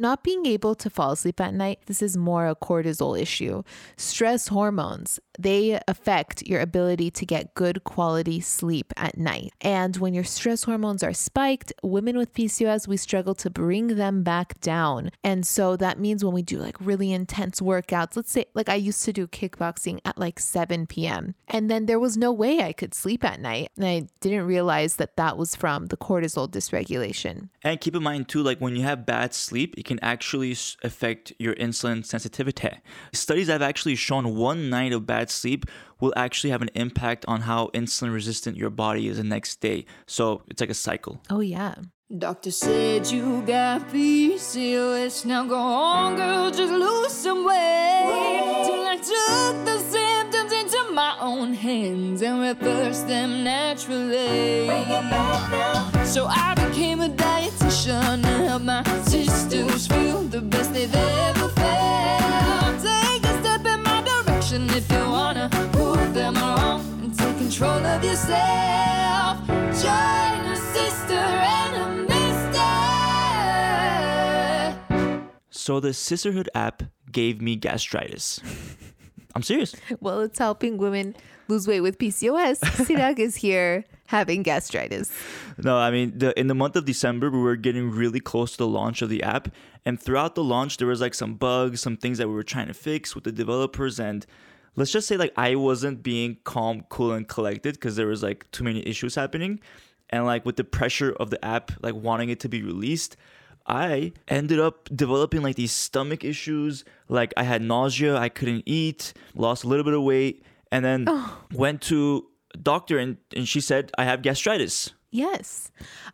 Not being able to fall asleep at night, this is more a cortisol issue. Stress hormones, they affect your ability to get good quality sleep at night. And when your stress hormones are spiked, women with PCOS, we struggle to bring them back down. And so that means when we do like really intense workouts, let's say like I used to do kickboxing at like 7 p.m. and then there was no way I could sleep at night. And I didn't realize that that was from the cortisol dysregulation. And keep in mind too, like when you have bad sleep, it can actually affect your insulin sensitivity. Studies have actually shown one night of bad sleep will actually have an impact on how insulin resistant your body is the next day. So it's like a cycle. Oh, yeah. Doctor said you got PCOS. Now go on, girl, just lose some weight. Till I took the symptoms into my own hands and reversed them naturally. So I became a dietitian to help my sisters feel the best they've ever felt. Take a step in my direction if you wanna prove them wrong and take control of yourself. Join a sister and a mister. So the Cysterhood app gave me gastritis. I'm serious. Well, it's helping women lose weight with PCOS. Sirak is here having gastritis. No, I mean, in the month of December, we were getting really close to the launch of the app. And throughout the launch, there was like some bugs, some things that we were trying to fix with the developers. And let's just say like I wasn't being calm, cool, and collected because there was like too many issues happening. And like with the pressure of the app, like wanting it to be released, I ended up developing like these stomach issues. Like I had nausea, I couldn't eat, lost a little bit of weight, and then went to a doctor and she said, I have gastritis. Yes.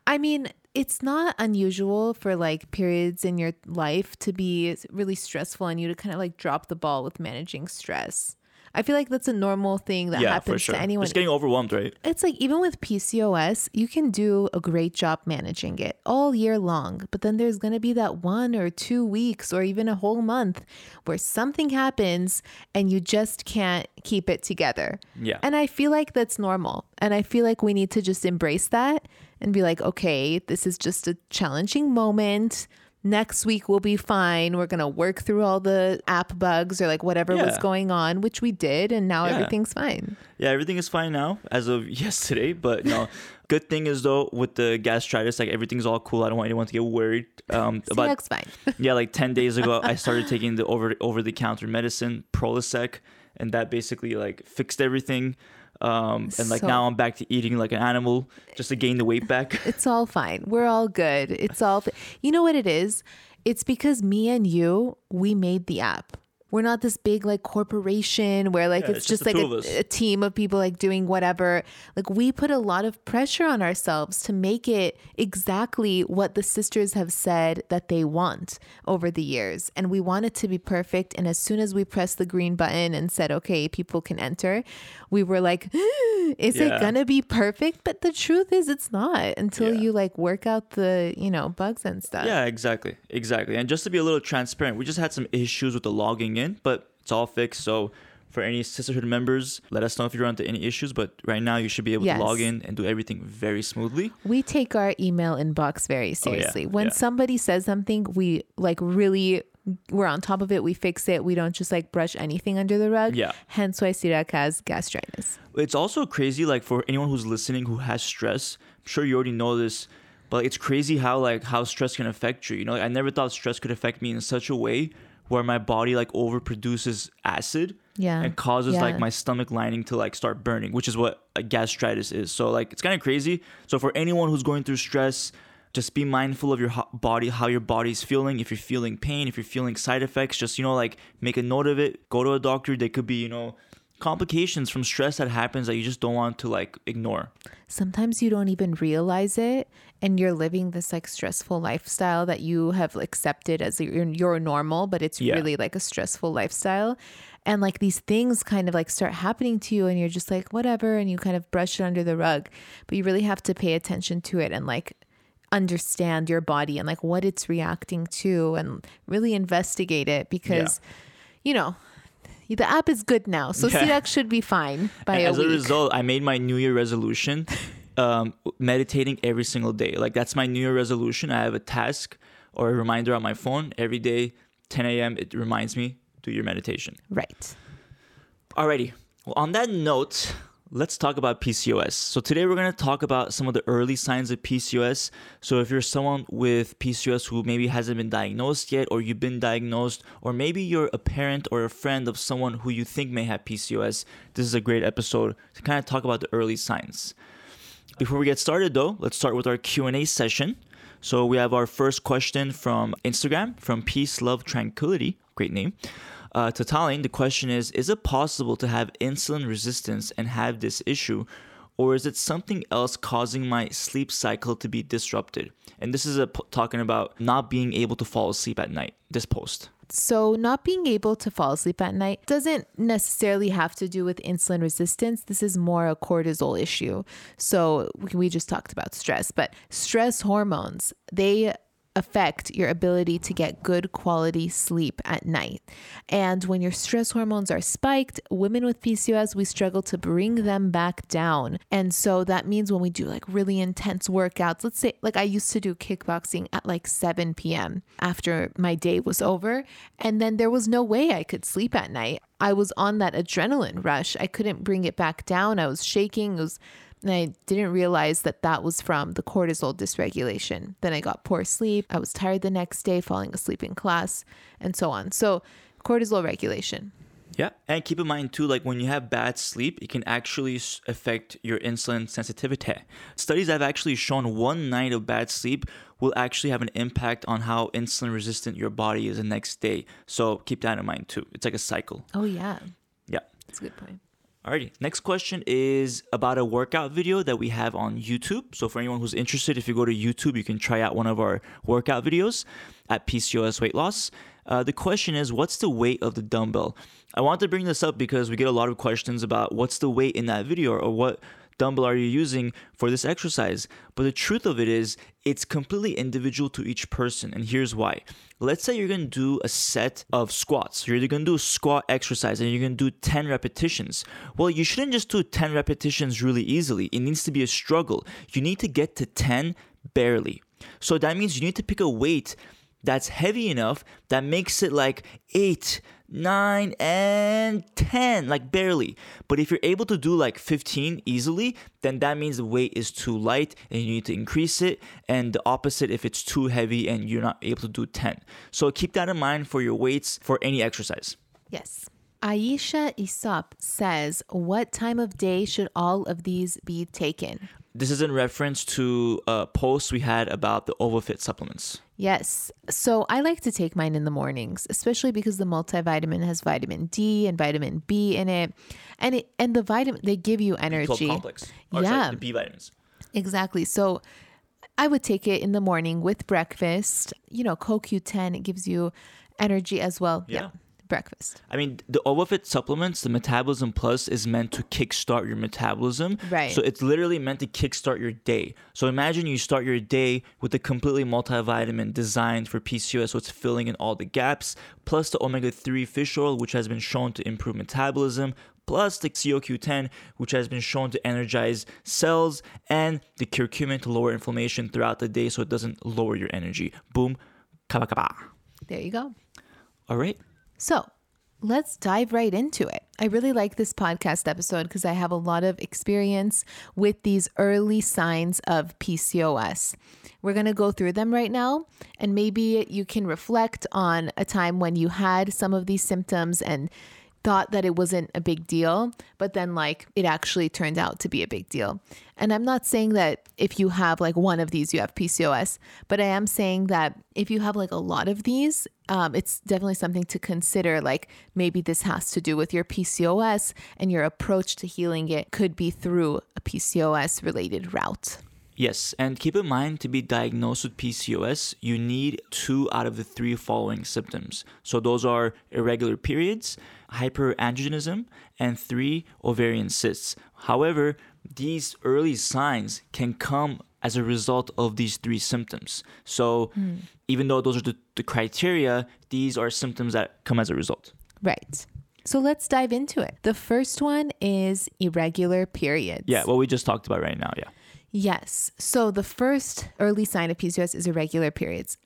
I mean, it's not unusual for like periods in your life to be really stressful and you to kind of like drop the ball with managing stress. I feel like that's a normal thing that happens to anyone. It's getting overwhelmed, right? It's like even with PCOS, you can do a great job managing it all year long. But then there's going to be that 1 or 2 weeks or even a whole month where something happens and you just can't keep it together. Yeah. And I feel like that's normal. And I feel like we need to just embrace that and be like, okay, this is just a challenging moment. Next week we'll be fine. We're going to work through all the app bugs or like whatever was going on, which we did. And now everything's fine. Yeah, everything is fine now as of yesterday. But no, good thing is though, with the gastritis, like everything's all cool. I don't want anyone to get worried. That's fine. Yeah, like 10 days ago, I started taking the over-the-counter medicine, Prolosec. And that basically like fixed everything. Now I'm back to eating like an animal just to gain the weight back. It's all fine. We're all good. It's all, you know what it is? It's because me and you, we made the app. We're not this big like corporation where like it's just like a team of people like doing whatever. Like we put a lot of pressure on ourselves to make it exactly what the sisters have said that they want over the years. And we want it to be perfect. And as soon as we pressed the green button and said, okay, people can enter, we were like, is it going to be perfect? But the truth is it's not until you like work out the, bugs and stuff. Yeah, exactly. Exactly. And just to be a little transparent, we just had some issues with the logging in. But it's all fixed. So for any Cysterhood members, let us know if you run into any issues. But right now you should be able to log in and do everything very smoothly. We take our email inbox very seriously. When somebody says something, we like really, we're on top of it. We fix it. We don't just like brush anything under the rug. Yeah. Hence why Sirak has gastritis. It's also crazy. Like for anyone who's listening who has stress, I'm sure you already know this, but it's crazy how stress can affect you. You know, I never thought stress could affect me in such a way where my body like overproduces acid and causes like my stomach lining to like start burning, which is what gastritis is. So like it's kind of crazy. So for anyone who's going through stress, just be mindful of your body, how your body's feeling. If you're feeling pain, if you're feeling side effects, just, like make a note of it. Go to a doctor. There could be, complications from stress that happens that you just don't want to like ignore. Sometimes you don't even realize it and you're living this like stressful lifestyle that you have accepted as your normal, but it's really like a stressful lifestyle. And like these things kind of like start happening to you and you're just like whatever and you kind of brush it under the rug, but you really have to pay attention to it and like understand your body and like what it's reacting to and really investigate it because the app is good now, so Sirak should be fine by a week. As a result, I made my New Year resolution, meditating every single day. Like that's my New Year resolution. I have a task or a reminder on my phone every day, 10 a.m. It reminds me, do your meditation. Right. Alrighty. Well, on that note, let's talk about PCOS. So today we're going to talk about some of the early signs of PCOS. So if you're someone with PCOS who maybe hasn't been diagnosed yet, or you've been diagnosed, or maybe you're a parent or a friend of someone who you think may have PCOS, this is a great episode to kind of talk about the early signs. Before we get started though, let's start with our Q&A session. So we have our first question from Instagram, from Peace, Love, Tranquility. Great name. To Tallene, the question is it possible to have insulin resistance and have this issue, or is it something else causing my sleep cycle to be disrupted? And this is talking about not being able to fall asleep at night, this post. So not being able to fall asleep at night doesn't necessarily have to do with insulin resistance. This is more a cortisol issue. So we just talked about stress, but stress hormones, they affect your ability to get good quality sleep at night. And when your stress hormones are spiked, women with PCOS, we struggle to bring them back down. And so that means when we do like really intense workouts, let's say like I used to do kickboxing at like 7 p.m. after my day was over. And then there was no way I could sleep at night. I was on that adrenaline rush. I couldn't bring it back down. I was shaking. And I didn't realize that that was from the cortisol dysregulation. Then I got poor sleep. I was tired the next day, falling asleep in class, and so on. So cortisol regulation. Yeah. And keep in mind too, like when you have bad sleep, it can actually affect your insulin sensitivity. Studies have actually shown one night of bad sleep will actually have an impact on how insulin resistant your body is the next day. So keep that in mind too. It's like a cycle. Oh, yeah. Yeah. That's a good point. Alrighty, next question is about a workout video that we have on YouTube. So for anyone who's interested, if you go to YouTube, you can try out one of our workout videos at PCOS Weight Loss. The question is, what's the weight of the dumbbell? I want to bring this up because we get a lot of questions about what's the weight in that video, or what dumbbell are you using for this exercise? But the truth of it is, it's completely individual to each person. And here's why. Let's say you're going to do a set of squats. You're going to do a squat exercise and you're going to do 10 repetitions. Well, you shouldn't just do 10 repetitions really easily. It needs to be a struggle. You need to get to 10 barely. So that means you need to pick a weight that's heavy enough that makes it like 8, 9, and 10, like barely. But if you're able to do like 15 easily, then that means the weight is too light and you need to increase it. And the opposite if it's too heavy and you're not able to do 10. So keep that in mind for your weights for any exercise. Yes. Aisha Isop says, what time of day should all of these be taken? This is in reference to a post we had about the Ovafit supplements. Yes. So I like to take mine in the mornings, especially because the multivitamin has vitamin D and vitamin B in it. And the vitamin, they give you energy. B12 complex. The B vitamins. Exactly. So I would take it in the morning with breakfast. You know, CoQ10, it gives you energy as well. Yeah. Breakfast. I mean, the Ovafit supplements, the Metabolism Plus, is meant to kickstart your metabolism. Right. So it's literally meant to kickstart your day. So imagine you start your day with a completely multivitamin designed for PCOS, so it's filling in all the gaps, plus the omega-3 fish oil, which has been shown to improve metabolism, plus the CoQ10, which has been shown to energize cells, and the curcumin to lower inflammation throughout the day so it doesn't lower your energy. Boom. Kaba kaba. There you go. All right. So let's dive right into it. I really like this podcast episode because I have a lot of experience with these early signs of PCOS. We're going to go through them right now, and maybe you can reflect on a time when you had some of these symptoms and thought that it wasn't a big deal, but then like it actually turned out to be a big deal. And I'm not saying that if you have like one of these, you have PCOS, but I am saying that if you have like a lot of these, it's definitely something to consider. Like maybe this has to do with your PCOS, and your approach to healing it could be through a PCOS related route. Yes, and keep in mind, to be diagnosed with PCOS, you need 2 out of the 3 following symptoms. So those are irregular periods, hyperandrogenism, and 3 ovarian cysts. However, these early signs can come as a result of these 3 symptoms. So even though those are the criteria, these are symptoms that come as a result. Right. So let's dive into it. The first one is irregular periods. Yeah, what we just talked about right now, yeah. Yes. So the first early sign of PCOS is irregular periods.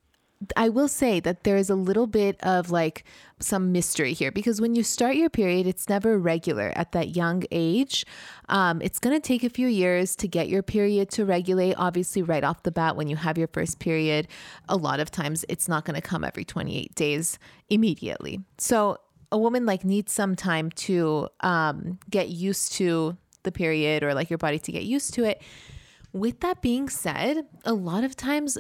I will say that there is a little bit of like some mystery here, because when you start your period, it's never regular at that young age. It's going to take a few years to get your period to regulate. Obviously, right off the bat, when you have your first period, a lot of times it's not going to come every 28 days immediately. So a woman like needs some time to get used to the period, or like your body to get used to it. With that being said, a lot of times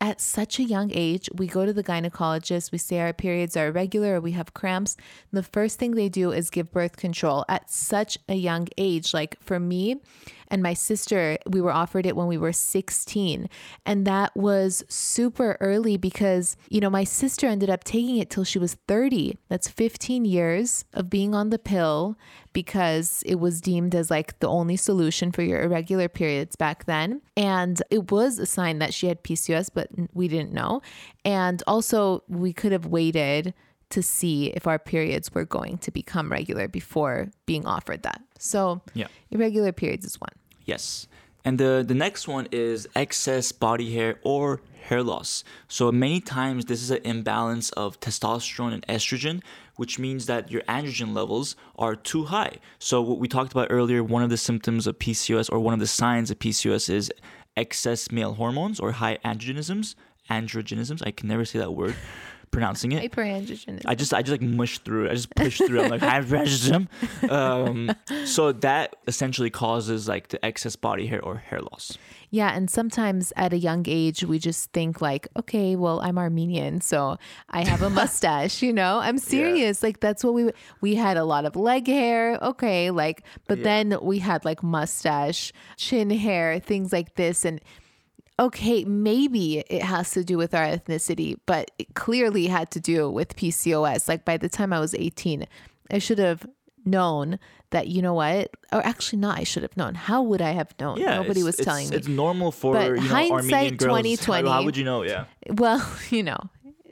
at such a young age, we go to the gynecologist, we say our periods are irregular or we have cramps. The first thing they do is give birth control at such a young age. Like for me and my sister, we were offered it when we were 16. And that was super early because, you know, my sister ended up taking it till she was 30. That's 15 years of being on the pill because it was deemed as like the only solution for your irregular periods back then. And it was a sign that she had PCOS, but we didn't know. And also we could have waited to see if our periods were going to become regular before being offered that. So yeah, irregular periods is one. Yes. And the next one is excess body hair or hair loss. So many times this is an imbalance of testosterone and estrogen, which means that your androgen levels are too high. So what we talked about earlier, one of the symptoms of PCOS or one of the signs of PCOS is excess male hormones or high androgenisms. I can never say that word. Pronouncing it. Hyperandrogenism. I just like mush through it. I just push through it. I'm like hyperandrogenism. So that essentially causes like the excess body hair or hair loss. Yeah. And sometimes at a young age, we just think like, okay, well, I'm Armenian, so I have a mustache, you know, I'm serious. Yeah. Like that's what we had a lot of leg hair. Okay. Like, but yeah, then we had like mustache, chin hair, things like this. And okay, maybe it has to do with our ethnicity, but it clearly had to do with PCOS. Like by the time I was 18, I should have known that, you know what, or actually not, I should have known. How would I have known? Yeah, nobody was telling me. It's normal for, but you know, Armenian girls. Hindsight 2020. How would you know? Yeah. Well, you know,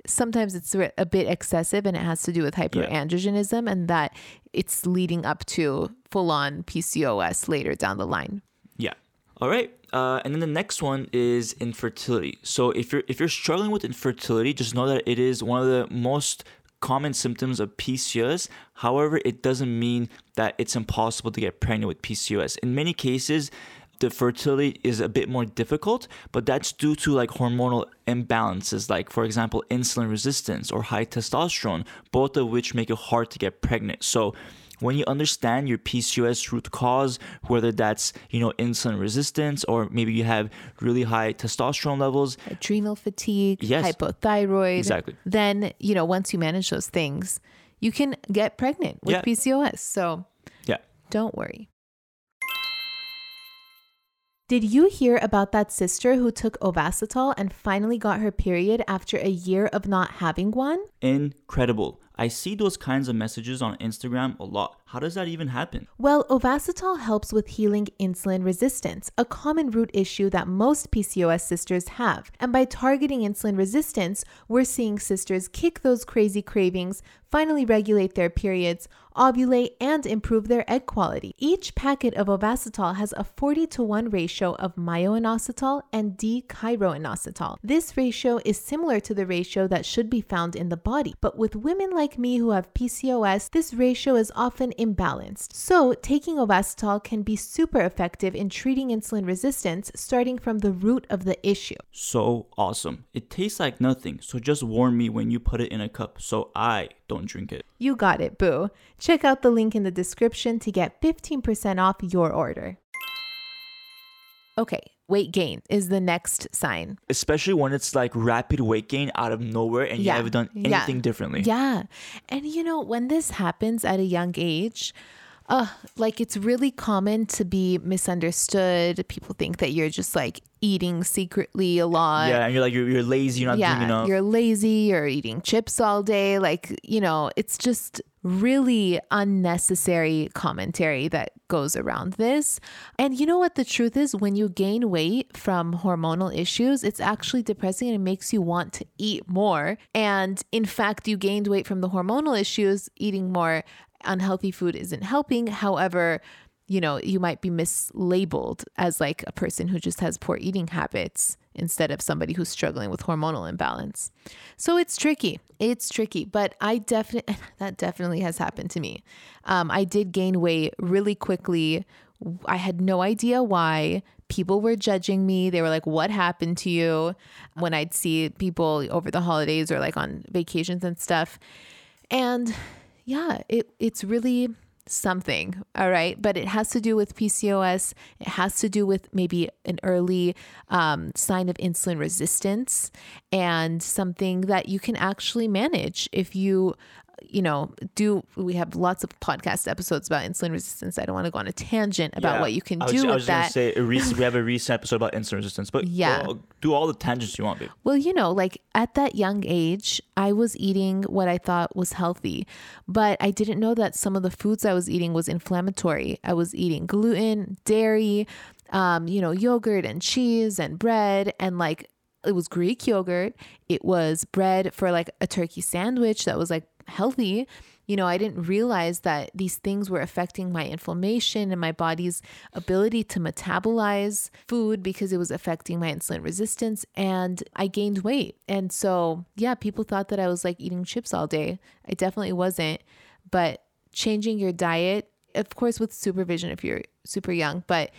sometimes it's a bit excessive and it has to do with hyperandrogenism, and that it's leading up to full-on PCOS later down the line. Yeah. All right. And then the next one is infertility. So if you're struggling with infertility, just know that it is one of the most common symptoms of PCOS. However, it doesn't mean that it's impossible to get pregnant with PCOS. In many cases, the fertility is a bit more difficult, but that's due to like hormonal imbalances, like for example, insulin resistance or high testosterone, both of which make it hard to get pregnant. So when you understand your PCOS root cause, whether that's, you know, insulin resistance, or maybe you have really high testosterone levels, adrenal fatigue, yes, hypothyroid, exactly, then, you know, once you manage those things, you can get pregnant with PCOS. So don't worry. Did you hear about that sister who took Ovasitol and finally got her period after a year of not having one? Incredible. I see those kinds of messages on Instagram a lot. How does that even happen? Well, Ovasitol helps with healing insulin resistance, a common root issue that most PCOS sisters have. And by targeting insulin resistance, we're seeing sisters kick those crazy cravings, finally regulate their periods, ovulate, and improve their egg quality. Each packet of Ovasitol has a 40-to-1 ratio of myo-inositol and D-chiro-inositol. This ratio is similar to the ratio that should be found in the body, but with women like me who have PCOS, this ratio is often imbalanced. So taking Ovasitol can be super effective in treating insulin resistance, starting from the root of the issue. So awesome. It tastes like nothing, so just warn me when you put it in a cup so I don't drink it. You got it, boo. Check out the link in the description to get 15% off your order. Okay, weight gain is the next sign. Especially when it's like rapid weight gain out of nowhere and you haven't done anything differently. Yeah. And you know, when this happens at a young age, like it's really common to be misunderstood. People think that you're just like eating secretly a lot. Yeah, and you're like, you're lazy, you're not doing enough. You're lazy, you're eating chips all day. Like, you know, it's just really unnecessary commentary that goes around this. And you know what the truth is? When you gain weight from hormonal issues, it's actually depressing and it makes you want to eat more. And in fact, you gained weight from the hormonal issues. Eating more unhealthy food isn't helping. However, you know, you might be mislabeled as like a person who just has poor eating habits instead of somebody who's struggling with hormonal imbalance. So it's tricky. It's tricky, but that definitely has happened to me. I did gain weight really quickly. I had no idea why. People were judging me. They were like, what happened to you? When I'd see people over the holidays or like on vacations and stuff. And yeah, it's really something. All right. But it has to do with PCOS. It has to do with maybe an early sign of insulin resistance, and something that you can actually manage if we have lots of podcast episodes about insulin resistance. I don't want to go on a tangent about what you can do with that. I was going to say, we have a recent episode about insulin resistance, but do all the tangents you want, babe. Well, at that young age, I was eating what I thought was healthy, but I didn't know that some of the foods I was eating was inflammatory. I was eating gluten, dairy, yogurt and cheese and bread, and like it was Greek yogurt. It was bread for like a turkey sandwich that was like healthy. I didn't realize that these things were affecting my inflammation and my body's ability to metabolize food, because it was affecting my insulin resistance, and I gained weight. And so, people thought that I was like eating chips all day. I definitely wasn't. But changing your diet, of course, with supervision if you're super young, but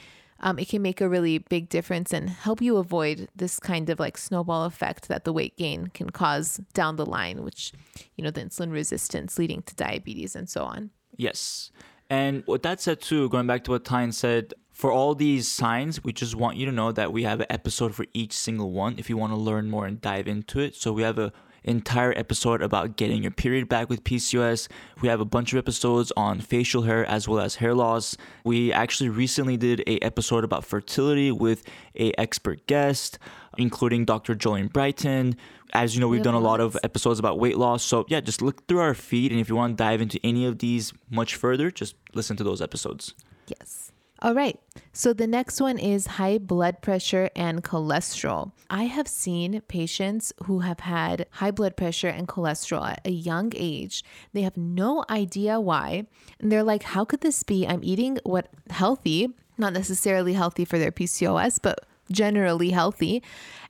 it can make a really big difference and help you avoid this kind of like snowball effect that the weight gain can cause down the line, which, the insulin resistance leading to diabetes and so on. Yes. And with that said too, going back to what Tallene said, for all these signs, we just want you to know that we have an episode for each single one if you want to learn more and dive into it. So we have an entire episode about getting your period back with PCOS. We have a bunch of episodes on facial hair as well as hair loss. We actually recently did an episode about fertility with an expert guest, including Dr. Jolene Brighton. As you know, we've done a lot of episodes about weight loss. So just look through our feed. And if you want to dive into any of these much further, just listen to those episodes. Yes. All right. So the next one is high blood pressure and cholesterol. I have seen patients who have had high blood pressure and cholesterol at a young age. They have no idea why. And they're like, how could this be? I'm eating healthy, not necessarily healthy for their PCOS, but generally healthy.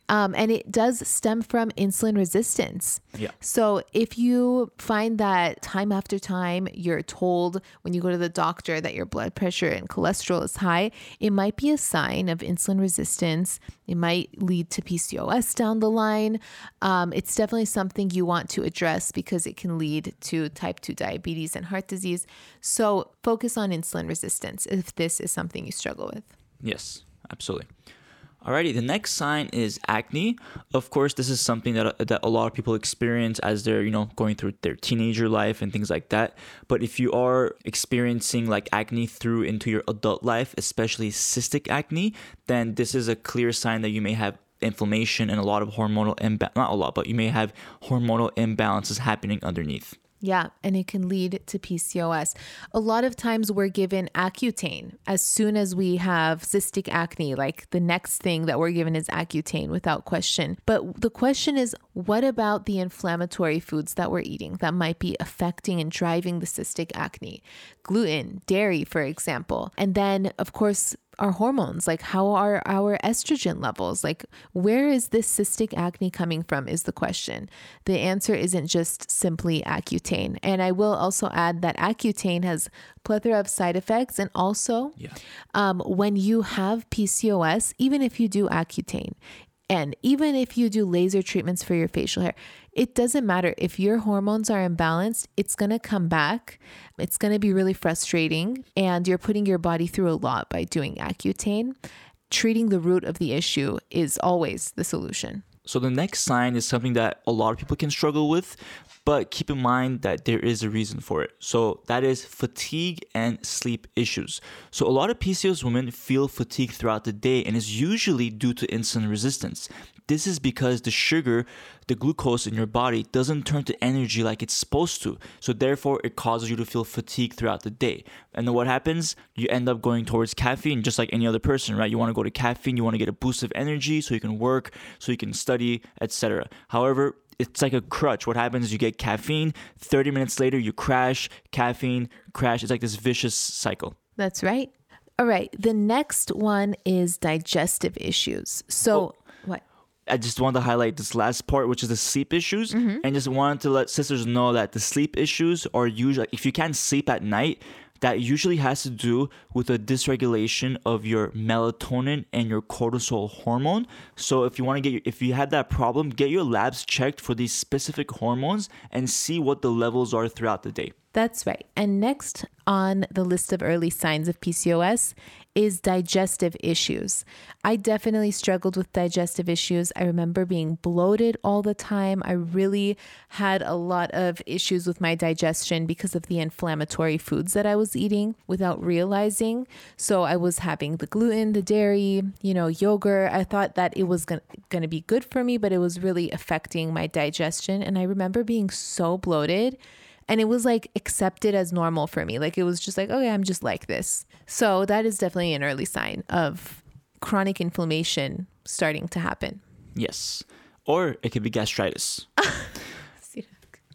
And it does stem from insulin resistance. Yeah. So if you find that time after time, you're told when you go to the doctor that your blood pressure and cholesterol is high, it might be a sign of insulin resistance. It might lead to PCOS down the line. It's definitely something you want to address because it can lead to type 2 diabetes and heart disease. So focus on insulin resistance if this is something you struggle with. Yes, absolutely. Alrighty, the next sign is acne. Of course, this is something that a lot of people experience as they're, going through their teenager life and things like that. But if you are experiencing like acne through into your adult life, especially cystic acne, then this is a clear sign that you may have inflammation and a lot of you may have hormonal imbalances happening underneath. Yeah, and it can lead to PCOS. A lot of times we're given Accutane as soon as we have cystic acne, like the next thing that we're given is Accutane without question. But the question is, what about the inflammatory foods that we're eating that might be affecting and driving the cystic acne? Gluten, dairy, for example. And then, of course, our hormones, like how are our estrogen levels? Like, where is this cystic acne coming from is the question. The answer isn't just simply Accutane. And I will also add that Accutane has plethora of side effects. And also when you have PCOS, even if you do Accutane, and even if you do laser treatments for your facial hair, it doesn't matter if your hormones are imbalanced, it's going to come back. It's going to be really frustrating. And you're putting your body through a lot by doing Accutane. Treating the root of the issue is always the solution. So the next sign is something that a lot of people can struggle with, but keep in mind that there is a reason for it. So that is fatigue and sleep issues. So a lot of PCOS women feel fatigue throughout the day, and it's usually due to insulin resistance. This is because the sugar, the glucose in your body doesn't turn to energy like it's supposed to. So therefore, it causes you to feel fatigued throughout the day. And then what happens? You end up going towards caffeine just like any other person, right? You want to go to caffeine, you want to get a boost of energy so you can work, so you can study, etc. However, it's like a crutch. What happens is you get caffeine, 30 minutes later you crash, caffeine, crash. It's like this vicious cycle. That's right. All right. The next one is digestive issues. So what? I just wanted to highlight this last part, which is the sleep issues. Mm-hmm. And just wanted to let sisters know that the sleep issues are usually, if you can't sleep at night, that usually has to do with a dysregulation of your melatonin and your cortisol hormone. So if you want to if you had that problem, get your labs checked for these specific hormones and see what the levels are throughout the day. That's right. And next on the list of early signs of PCOS is digestive issues. I definitely struggled with digestive issues. I remember being bloated all the time. I really had a lot of issues with my digestion because of the inflammatory foods that I was eating without realizing. So I was having the gluten, the dairy, yogurt. I thought that it was going to be good for me, but it was really affecting my digestion. And I remember being so bloated. And it was like accepted as normal for me. Like it was just like, okay, I'm just like this. So that is definitely an early sign of chronic inflammation starting to happen. Yes. Or it could be gastritis.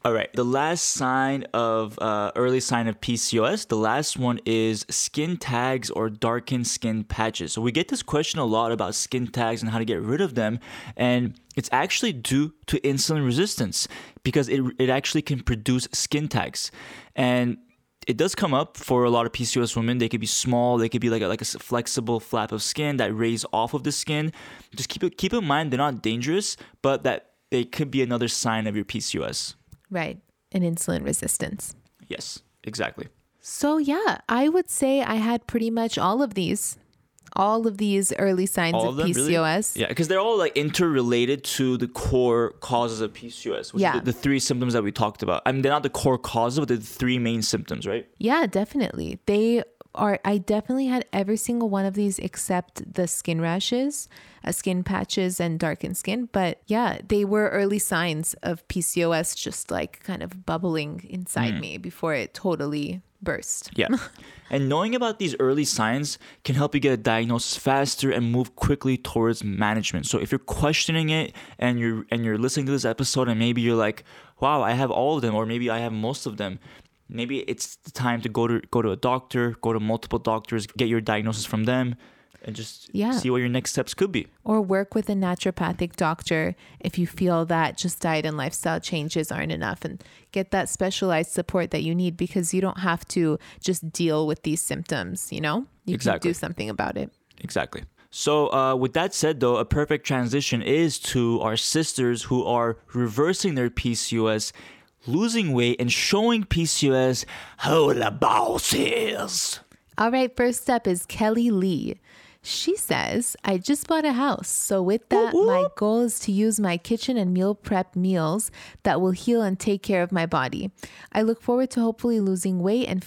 All right. The last sign of early sign of PCOS, the last one is skin tags or darkened skin patches. So we get this question a lot about skin tags and how to get rid of them. And it's actually due to insulin resistance because it actually can produce skin tags. And it does come up for a lot of PCOS women. They could be small. They could be like a flexible flap of skin that raise off of the skin. Just keep in mind they're not dangerous, but that they could be another sign of your PCOS. Right. And insulin resistance. Yes, exactly. So yeah, I would say I had pretty much all of these early signs of PCOS. Really? Yeah, because they're all like interrelated to the core causes of PCOS, which are the three symptoms that we talked about. I mean, they're not the core causes, but they're the three main symptoms, right? Yeah, definitely. They are. I definitely had every single one of these except the skin rashes, skin patches, and darkened skin. But yeah, they were early signs of PCOS just like kind of bubbling inside me before it totally burst. Yeah. And knowing about these early signs can help you get a diagnosis faster and move quickly towards management. So if you're questioning it and you're listening to this episode and maybe you're like, wow, I have all of them, or maybe I have most of them, maybe it's the time to go to a doctor, go to multiple doctors, get your diagnosis from them, and just see what your next steps could be. Or work with a naturopathic doctor if you feel that just diet and lifestyle changes aren't enough, and get that specialized support that you need because you don't have to just deal with these symptoms, You can do something about it. Exactly. So with that said, though, a perfect transition is to our sisters who are reversing their PCOS, losing weight, and showing PCOS how the boss is. All right, first up is Kelly Lee. She says, I just bought a house. So with that, my goal is to use my kitchen and meal prep meals that will heal and take care of my body. I look forward to hopefully losing weight and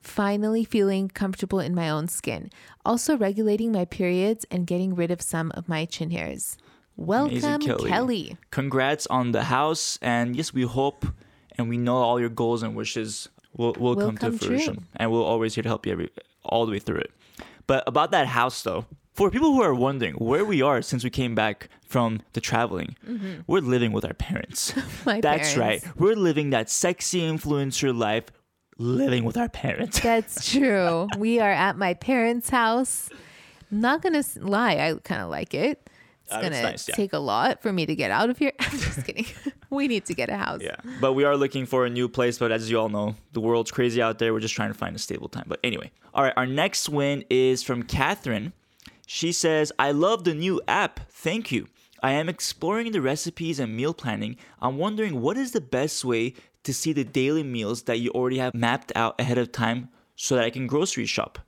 finally feeling comfortable in my own skin. Also regulating my periods and getting rid of some of my chin hairs. Welcome, Kelly. Congrats on the house. And yes, we hope and we know all your goals and wishes will come to fruition. True. And we're always here to help you all the way through it. But about that house, though, for people who are wondering where we are since we came back from the traveling, we're living with our parents. That's right. We're living that sexy influencer life, living with our parents. That's true. We are at my parents' house. I'm not going to lie. I kind of like it. It's going nice, to take a lot for me to get out of here. I'm just kidding. We need to get a house. Yeah, but we are looking for a new place. But as you all know, the world's crazy out there. We're just trying to find a stable time. But anyway. All right. Our next win is from Catherine. She says, I love the new app. Thank you. I am exploring the recipes and meal planning. I'm wondering what is the best way to see the daily meals that you already have mapped out ahead of time so that I can grocery shop.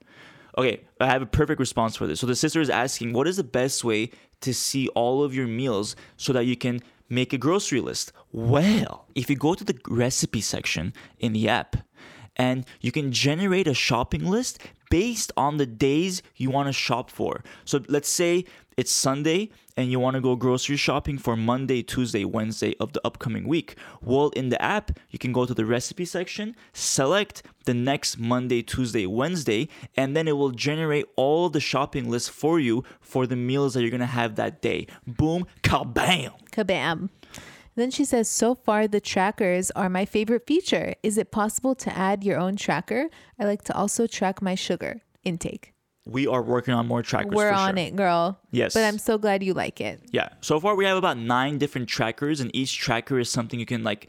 Okay, I have a perfect response for this. So the sister is asking, what is the best way to see all of your meals so that you can make a grocery list? Well, if you go to the recipe section in the app, and you can generate a shopping list based on the days you want to shop for. So let's say it's Sunday and you want to go grocery shopping for Monday, Tuesday, Wednesday of the upcoming week. Well, in the app, you can go to the recipe section, select the next Monday, Tuesday, Wednesday, and then it will generate all the shopping lists for you for the meals that you're going to have that day. Boom, kabam. Kabam. Then she says, so far the trackers are my favorite feature. Is it possible to add your own tracker? I like to also track my sugar intake. we are working on more trackers. We're on it, girl. Yes. But I'm so glad you like it. Yeah. So far, we have about 9 different trackers, and each tracker is something you can like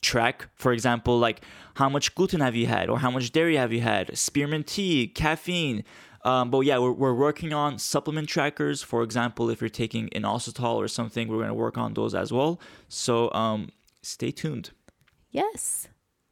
track. For example, like how much gluten have you had, or how much dairy have you had, spearmint tea, caffeine. But yeah, we're working on supplement trackers. For example, if you're taking an Ovasitol or something, we're going to work on those as well. So stay tuned. Yes.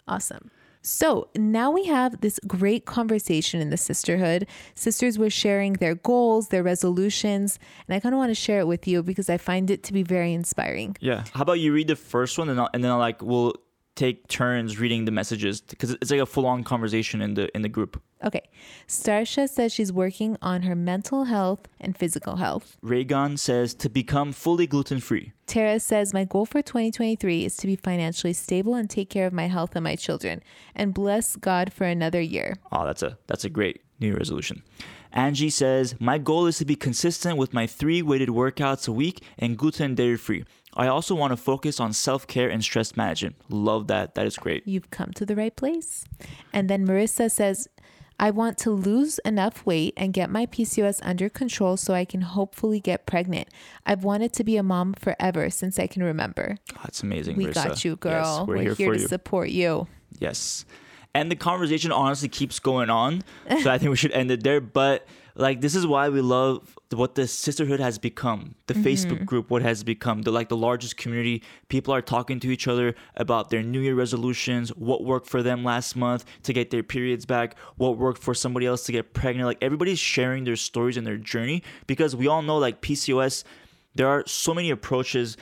Awesome. So now we have this great conversation in the sisterhood. Sisters were sharing their goals, their resolutions, and I kind of want to share it with you because I find it to be very inspiring. Yeah. How about you read the first one, and then like we'll take turns reading the messages because it's like a full-on conversation in the group. Okay. Starsha says she's working on her mental health and physical health. Raygon says to become fully gluten-free. Tara says, my goal for 2023 is to be financially stable and take care of my health and my children. And bless God for another year. Oh, that's a great new resolution. Angie says, my goal is to be consistent with my 3 weighted workouts a week and gluten and dairy-free. I also want to focus on self-care and stress management. Love that. That is great. You've come to the right place. And then Marissa says, I want to lose enough weight and get my PCOS under control so I can hopefully get pregnant. I've wanted to be a mom forever since I can remember. Oh, that's amazing, Marissa. We got you, girl. Yes, we're here to support you. Yes. And the conversation honestly keeps going on. So I think we should end it there. But like, this is why we love what the sisterhood has become. The Facebook group, what has become the largest community. People are talking to each other about their New Year resolutions, what worked for them last month to get their periods back, what worked for somebody else to get pregnant. Like, everybody's sharing their stories and their journey because we all know, like, PCOS, there are so many approaches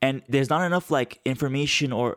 and there's not enough like information or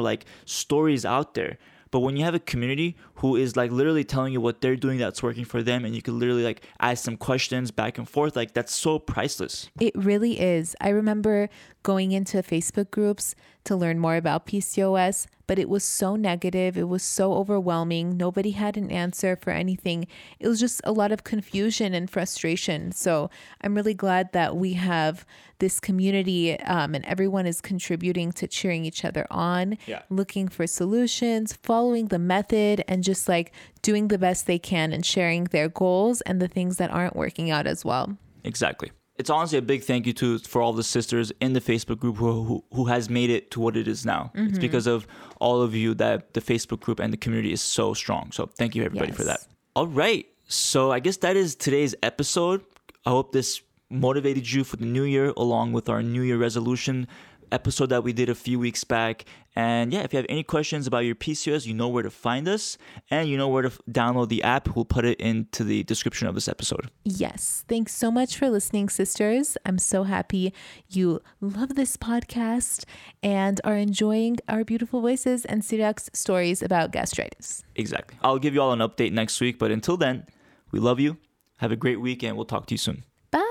like stories out there. But when you have a community who is like literally telling you what they're doing that's working for them, and you can literally like ask them questions back and forth, like that's so priceless. It really is. I remember going into Facebook groups to learn more about PCOS, but it was so negative. It was so overwhelming. Nobody had an answer for anything. It was just a lot of confusion and frustration. So I'm really glad that we have this community and everyone is contributing to cheering each other on, looking for solutions, following the method, and just like doing the best they can and sharing their goals and the things that aren't working out as well. Exactly. It's honestly a big thank you for all the sisters in the Facebook group who has made it to what it is now. Mm-hmm. It's because of all of you that the Facebook group and the community is so strong. So thank you, everybody, for that. All right. So I guess that is today's episode. I hope this motivated you for the new year, along with our New Year resolution episode that we did a few weeks back. And yeah, if you have any questions about your PCOS, you know where to find us, and you know where to download the app. We'll put it into the description of this episode. Yes. Thanks so much for listening, sisters. I'm so happy you love this podcast and are enjoying our beautiful voices and Sirak's stories about gastritis. Exactly. I'll give you all an update next week, but until then, we love you. Have a great week, and we'll talk to you soon. Bye.